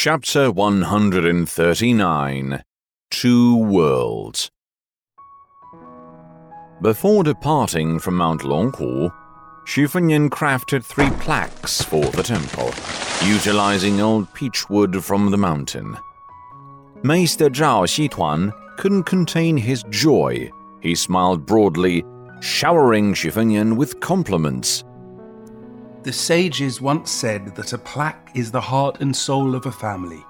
Chapter 139 Two Worlds. Before departing from Mount Longhu, Xu Fengnian crafted 3 plaques for the temple, utilizing old peach wood from the mountain. Maester Zhao Xituan couldn't contain his joy. He smiled broadly, showering Xu Fengnian with compliments. The sages once said that a plaque is the heart and soul of a family.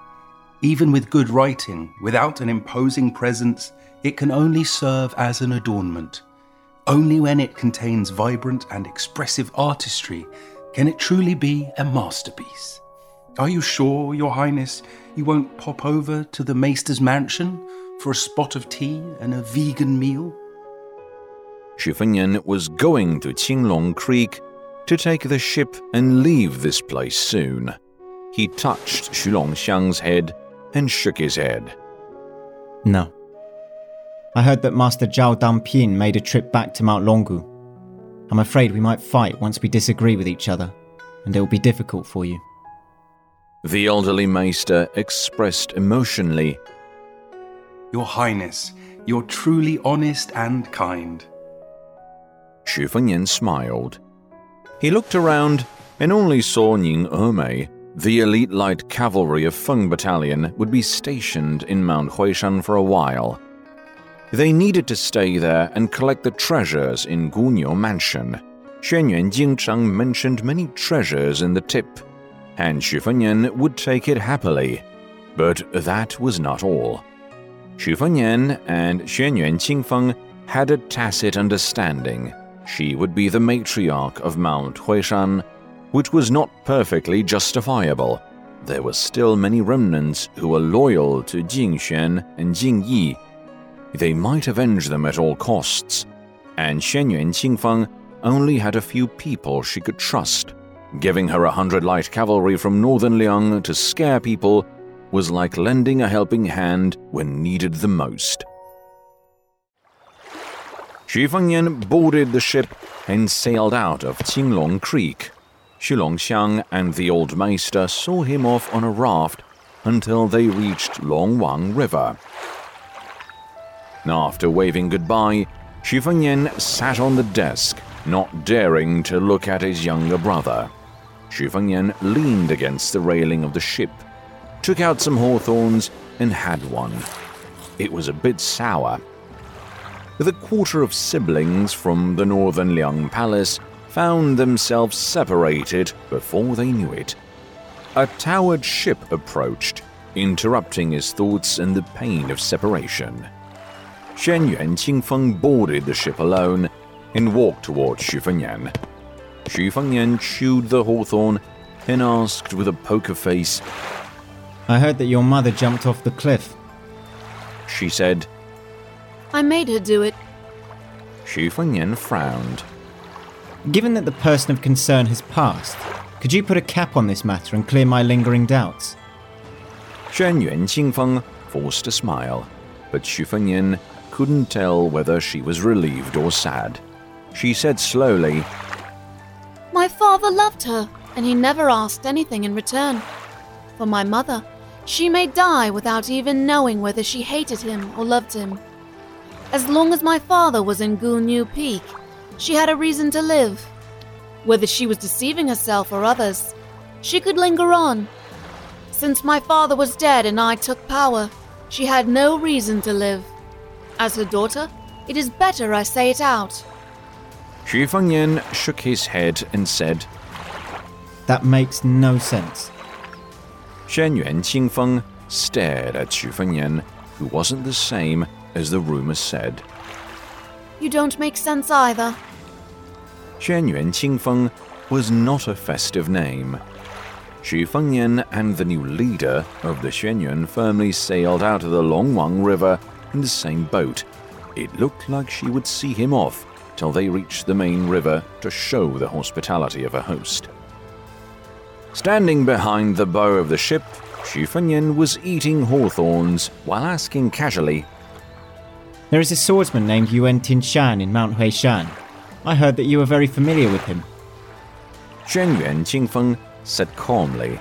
Even with good writing, without an imposing presence, it can only serve as an adornment. Only when it contains vibrant and expressive artistry can it truly be a masterpiece. Are you sure, Your Highness, you won't pop over to the Maesters' Mansion for a spot of tea and a vegan meal? Xu Fengnian was going to Qinglong Creek to take the ship and leave this place soon. He touched Xu Longxiang's head and shook his head. No. I heard that Master Zhao Danpin made a trip back to Mount Longhu. I'm afraid we might fight once we disagree with each other, and it will be difficult for you. The elderly maester expressed emotionally, Your Highness, you're truly honest and kind. Xu Fengnian smiled. He looked around and only saw Ning Ermei. The elite light cavalry of Feng Battalion would be stationed in Mount Huishan for a while. They needed to stay there and collect the treasures in Gu Niu Mansion. Xuanyuan Jingcheng mentioned many treasures in the tip, and Xu Fengnian would take it happily. But that was not all. Xu Fengnian and Shenyuan Qingfeng had a tacit understanding. She would be the matriarch of Mount Huishan, which was not perfectly justifiable. There were still many remnants who were loyal to Jingxuan and Jingyi. They might avenge them at all costs, and Shenyuan Qingfeng only had a few people she could trust. Giving her 100 light cavalry from Northern Liang to scare people was like lending a helping hand when needed the most. Xu Fengnian boarded the ship and sailed out of Qinglong Creek. Xu Longxiang and the old maester saw him off on a raft until they reached Longwang River. After waving goodbye, Xu Fengnian sat on the desk, not daring to look at his younger brother. Xu Fengnian leaned against the railing of the ship, took out some hawthorns and had one. It was a bit sour. The quarter of siblings from the Northern Liang Palace found themselves separated before they knew it. A towered ship approached, interrupting his thoughts and the pain of separation. Shenyuan Qingfeng boarded the ship alone and walked towards Xu Fengnian. Xu Fengnian chewed the hawthorn and asked with a poker face, I heard that your mother jumped off the cliff. She said, I made her do it. Xu Fengnian frowned. Given that the person of concern has passed, could you put a cap on this matter and clear my lingering doubts? Xuanyuan Qingfeng forced a smile, but Xu Fengnian couldn't tell whether she was relieved or sad. She said slowly, My father loved her, and he never asked anything in return. For my mother, she may die without even knowing whether she hated him or loved him. As long as my father was in Gu Niu Peak, she had a reason to live. Whether she was deceiving herself or others, she could linger on. Since my father was dead and I took power, she had no reason to live. As her daughter, it is better I say it out. Xu Fengnian shook his head and said, That makes no sense. Shenyuan Qingfeng stared at Xu Fengnian, who wasn't the same as the rumor said. You don't make sense either. Xuanyuan Qingfeng was not a festive name. Xu Fengnian and the new leader of the Xuanyuan family sailed out of the Longwang River in the same boat. It looked like she would see him off till they reached the main river to show the hospitality of a host. Standing behind the bow of the ship, Xu Fengnian was eating hawthorns while asking casually, There is a swordsman named Yuan Tingshan in Mount Huishan. I heard that you were very familiar with him. Xuanyuan Qingfeng said calmly,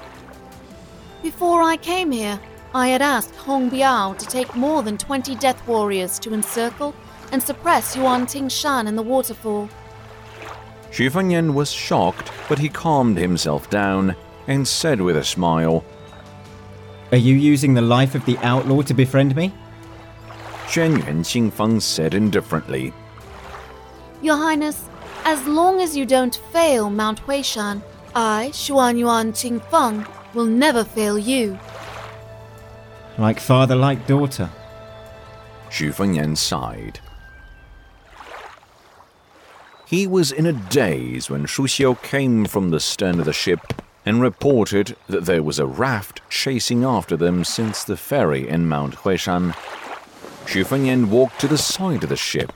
Before I came here, I had asked Hong Biao to take more than 20 death warriors to encircle and suppress Yuan Tingshan in the waterfall. Xu Fengnian was shocked, but he calmed himself down and said with a smile, "Are you using the life of the outlaw to befriend me?" Xuanyuan Qingfeng said indifferently, "Your Highness, as long as you don't fail Mount Huishan, I, Xuanyuan Qingfeng, will never fail you." Like father, like daughter. Xu Fengnian sighed. He was in a daze when Xu Xiu came from the stern of the ship and reported that there was a raft chasing after them since the ferry in Mount Huishan. Xu Fengnian walked to the side of the ship.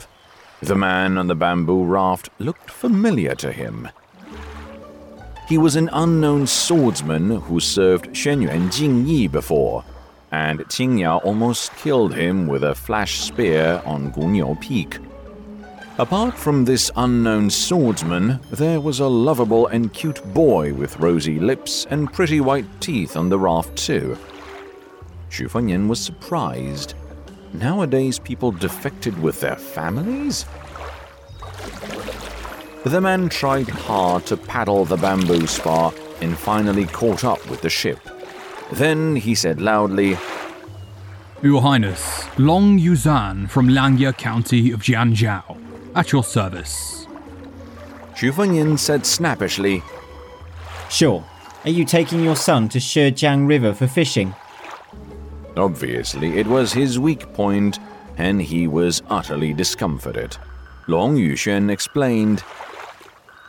The man on the bamboo raft looked familiar to him. He was an unknown swordsman who served Shenyuan Jingyi before, and Qingya almost killed him with a flash spear on Gu Niu Peak. Apart from this unknown swordsman, there was a lovable and cute boy with rosy lips and pretty white teeth on the raft too. Xu Fengnian was surprised. Nowadays people defected with their families? The man tried hard to paddle the bamboo spar and finally caught up with the ship. Then he said loudly, "Your Highness, Long Yuzan from Langya County of Jianzhou, at your service." Xu Fengnian said snappishly, "Sure, are you taking your son to Shejiang River for fishing?" Obviously, it was his weak point, and he was utterly discomfited. Long Yushen explained,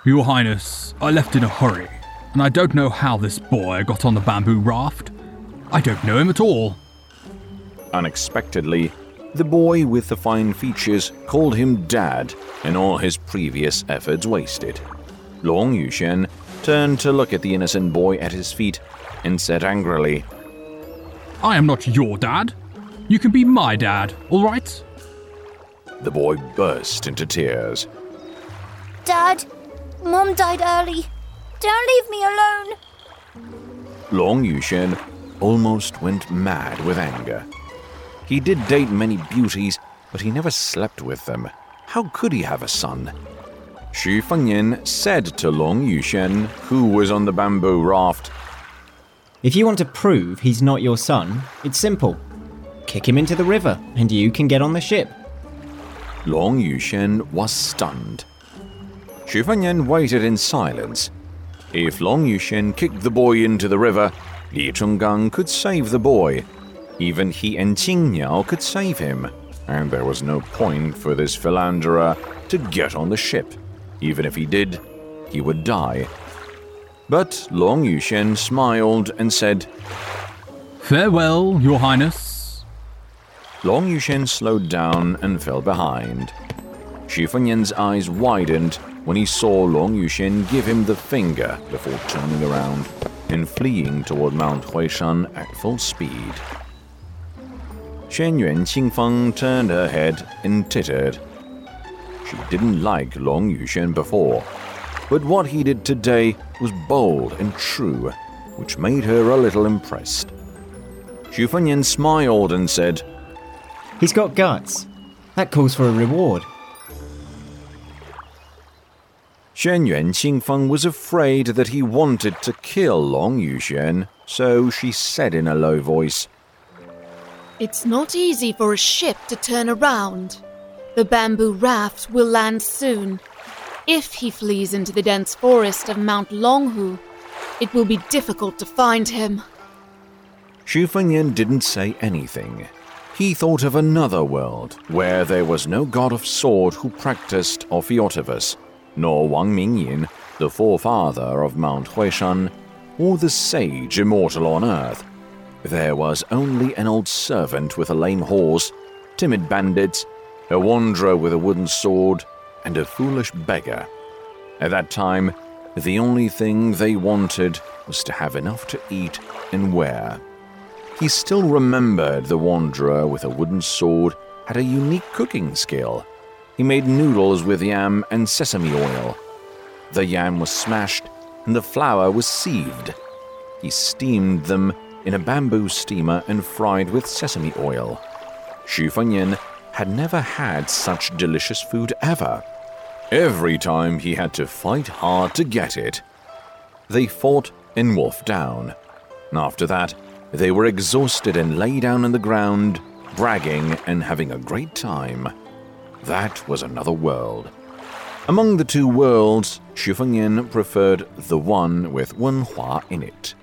"Your Highness, I left in a hurry, and I don't know how this boy got on the bamboo raft. I don't know him at all." Unexpectedly, the boy with the fine features called him Dad, and all his previous efforts wasted. Long Yuxian turned to look at the innocent boy at his feet and said angrily, "I am not your dad. You can be my dad, all right?" The boy burst into tears. "Dad, Mom died early. Don't leave me alone." Long Yuxian almost went mad with anger. He did date many beauties, but he never slept with them. How could he have a son? Xu Fengnian said to Long Yuxian, who was on the bamboo raft, "If you want to prove he's not your son, it's simple. Kick him into the river, and you can get on the ship." Long Yuxian was stunned. Xu Fengnian waited in silence. If Long Yuxian kicked the boy into the river, Li Chunggang could save the boy. Even he and Qingya could save him, and there was no point for this philanderer to get on the ship. Even if he did, he would die. But Long Yuxian smiled and said, "Farewell, Your Highness." Long Yuxian slowed down and fell behind. Xu Fengnian's eyes widened when he saw Long Yuxian give him the finger before turning around and fleeing toward Mount Huishan at full speed. Xuanyuan Qingfeng turned her head and tittered. She didn't like Long Yuxian before, but what he did today was bold and true, which made her a little impressed. Xu Fengnian smiled and said, "He's got guts. That calls for a reward." Xuanyuan Qingfeng was afraid that he wanted to kill Long Yuxian, so she said in a low voice, "It's not easy for a ship to turn around. The bamboo raft will land soon. If he flees into the dense forest of Mount Longhu, it will be difficult to find him." Xu Fengnian didn't say anything. He thought of another world where there was no god of sword who practiced Ophiotavus, nor Wang Mingyin, the forefather of Mount Huishan, or the sage immortal on earth. There was only an old servant with a lame horse, timid bandits, a wanderer with a wooden sword, and a foolish beggar. At that time, the only thing they wanted was to have enough to eat and wear. He still remembered the wanderer with a wooden sword had a unique cooking skill. He made noodles with yam and sesame oil. The yam was smashed and the flour was sieved. He steamed them in a bamboo steamer and fried with sesame oil. Xu Fengnian had never had such delicious food ever. Every time he had to fight hard to get it. They fought and wolfed down. After that, they were exhausted and lay down on the ground, bragging and having a great time. That was another world. Among the two worlds, Xu Fengnian preferred the one with Wenhua in it.